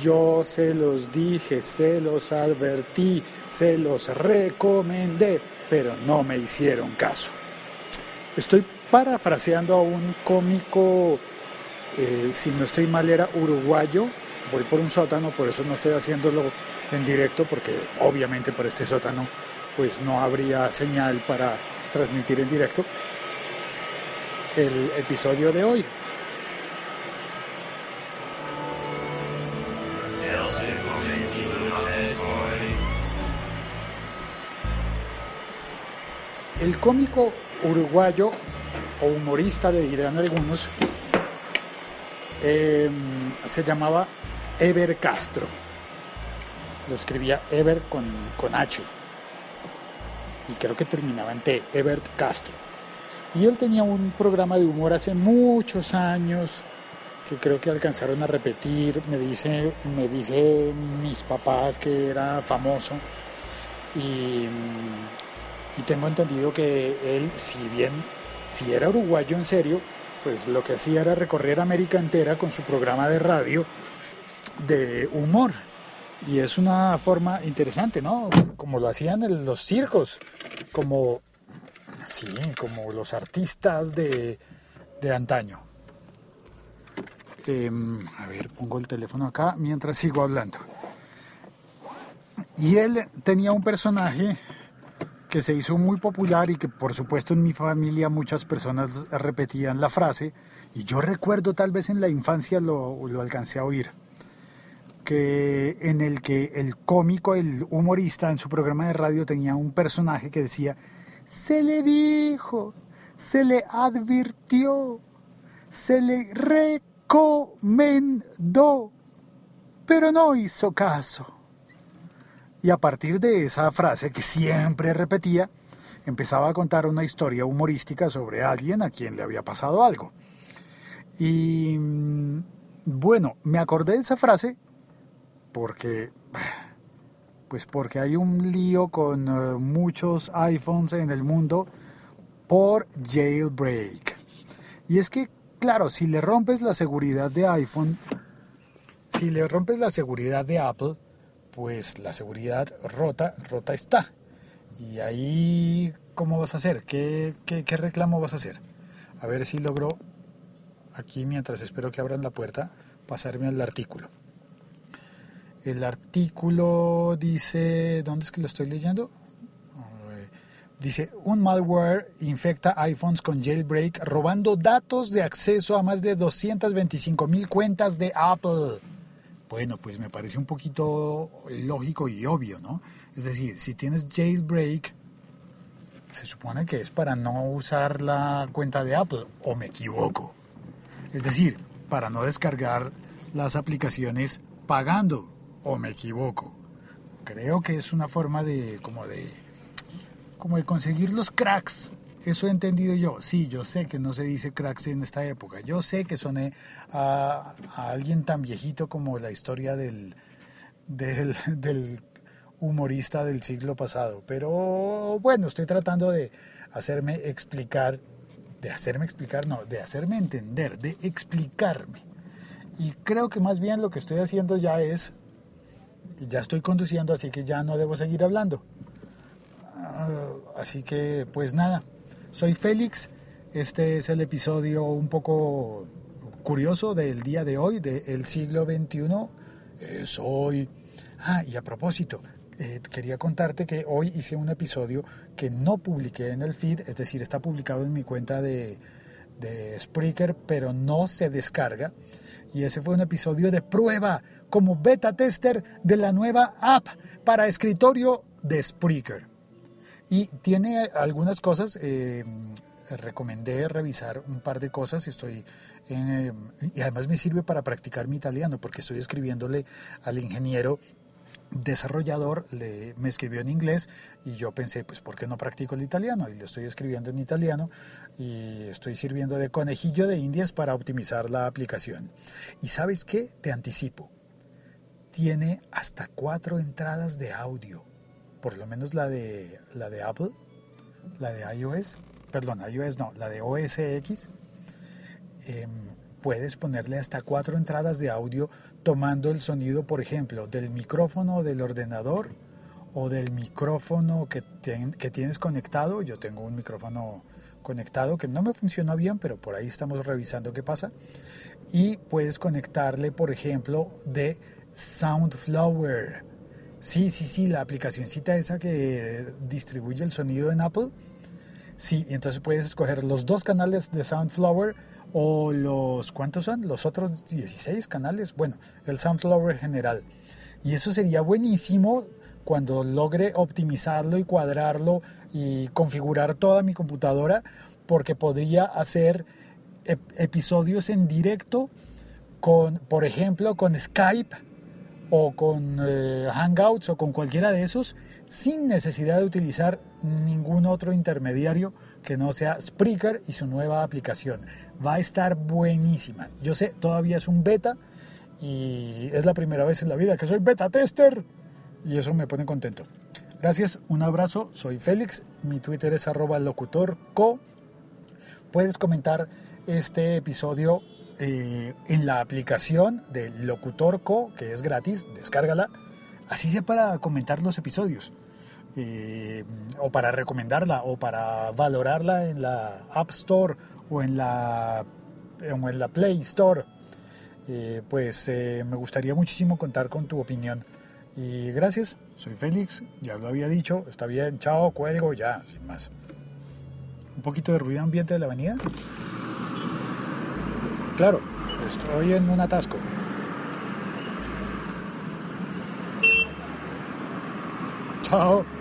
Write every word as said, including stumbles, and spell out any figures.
Yo se los dije, se los advertí, se los recomendé, pero no me hicieron caso. Estoy parafraseando a un cómico, eh, si no estoy mal era uruguayo. Voy por un sótano, por eso no estoy haciéndolo en directo, porque obviamente por este sótano pues no habría señal para transmitir en directo el episodio de hoy. El cómico uruguayo, o humorista le dirán algunos, eh, se llamaba Ever Castro. Lo escribía Ever con, con H. Y creo que terminaba en T, Ever Castro. Y él tenía un programa de humor hace muchos años, que creo que alcanzaron a repetir. Me dice, me dice mis papás que era famoso. Y... Y tengo entendido que él, si bien, si era uruguayo en serio, pues lo que hacía era recorrer América entera con su programa de radio de humor. Y es una forma interesante, ¿no? Como lo hacían en los circos, como, sí, como los artistas de, de antaño. Eh, a ver, pongo el teléfono acá mientras sigo hablando. Y él tenía un personaje que se hizo muy popular y que por supuesto en mi familia muchas personas repetían la frase, y yo recuerdo, tal vez en la infancia lo, lo alcancé a oír, que en el que el cómico, el humorista en su programa de radio tenía un personaje que decía: se le dijo, se le advirtió, se le recomendó, pero no hizo caso. Y a partir de esa frase que siempre repetía, empezaba a contar una historia humorística sobre alguien a quien le había pasado algo. Y bueno, me acordé de esa frase porque, pues porque hay un lío con uh, muchos iPhones en el mundo por jailbreak. Y es que, claro, si le rompes la seguridad de iPhone, si le rompes la seguridad de Apple, pues la seguridad rota, rota está. Y ahí, ¿cómo vas a hacer? ¿Qué, qué, qué reclamo vas a hacer? A ver si logro, aquí mientras espero que abran la puerta, pasarme al artículo. El artículo dice, ¿dónde es que lo estoy leyendo? Dice: un malware infecta iPhones con jailbreak, robando datos de acceso a más de doscientas veinticinco mil cuentas de Apple. Bueno, pues me parece un poquito lógico y obvio, ¿no? Es decir, si tienes jailbreak, se supone que es para no usar la cuenta de Apple, ¿o me equivoco? Es decir, para no descargar las aplicaciones pagando, ¿o me equivoco? Creo que es una forma de, como de, como de conseguir los cracks. Eso he entendido yo. Sí, yo sé que no se dice cracks en esta época. Yo sé que soné a, a alguien tan viejito como la historia del, del, del humorista del siglo pasado. Pero bueno, estoy tratando de hacerme explicar, de hacerme explicar, no, de hacerme entender, de explicarme. Y creo que más bien lo que estoy haciendo ya es, ya estoy conduciendo, así que ya no debo seguir hablando. Uh, así que, pues nada. Soy Félix, este es el episodio un poco curioso del día de hoy, del siglo veintiuno. Eh, soy... Ah, y a propósito, eh, quería contarte que hoy hice un episodio que no publiqué en el feed, es decir, está publicado en mi cuenta de, de Spreaker, pero no se descarga. Y ese fue un episodio de prueba, como beta tester de la nueva app para escritorio de Spreaker. Y tiene algunas cosas, eh, recomendé revisar un par de cosas, estoy eh, y además me sirve para practicar mi italiano, porque estoy escribiéndole al ingeniero desarrollador, le, me escribió en inglés y yo pensé, pues ¿por qué no practico el italiano? Y le estoy escribiendo en italiano y estoy sirviendo de conejillo de indias para optimizar la aplicación. ¿Y sabes qué? Te anticipo, tiene hasta cuatro entradas de audio. Por lo menos la de la de Apple, la de iOS, perdón, iOS no, la de O S X, eh, Puedes ponerle hasta cuatro entradas de audio tomando el sonido, por ejemplo, del micrófono del ordenador o del micrófono que, ten, que tienes conectado. Yo tengo un micrófono conectado que no me funcionó bien, pero por ahí estamos revisando qué pasa. Y puedes conectarle, por ejemplo, de Soundflower. Sí, sí, sí, la aplicacioncita esa que distribuye el sonido en Apple. Sí, y entonces puedes escoger los dos canales de Soundflower o los, ¿cuántos son? Los otros dieciséis canales. Bueno, el Soundflower general. Y eso sería buenísimo cuando logre optimizarlo y cuadrarlo y configurar toda mi computadora, porque podría hacer ep- episodios en directo con, por ejemplo, con Skype o con eh, Hangouts o con cualquiera de esos, sin necesidad de utilizar ningún otro intermediario que no sea Spreaker y su nueva aplicación. Va a estar buenísima. Yo sé, todavía es un beta y es la primera vez en la vida que soy beta tester y eso me pone contento. Gracias, un abrazo, soy Félix, mi Twitter es arroba Locutor Co. Puedes comentar este episodio Eh, en la aplicación de Locutor Co, que es gratis, descárgala, así sea para comentar los episodios, eh, o para recomendarla, o para valorarla en la App Store, o en la, o en la Play Store. Eh, pues eh, me gustaría muchísimo contar con tu opinión. Y gracias, soy Félix, ya lo había dicho, está bien, chao, cuelgo, ya, sin más. Un poquito de ruido ambiente de la avenida. Claro, estoy en un atasco. Chao.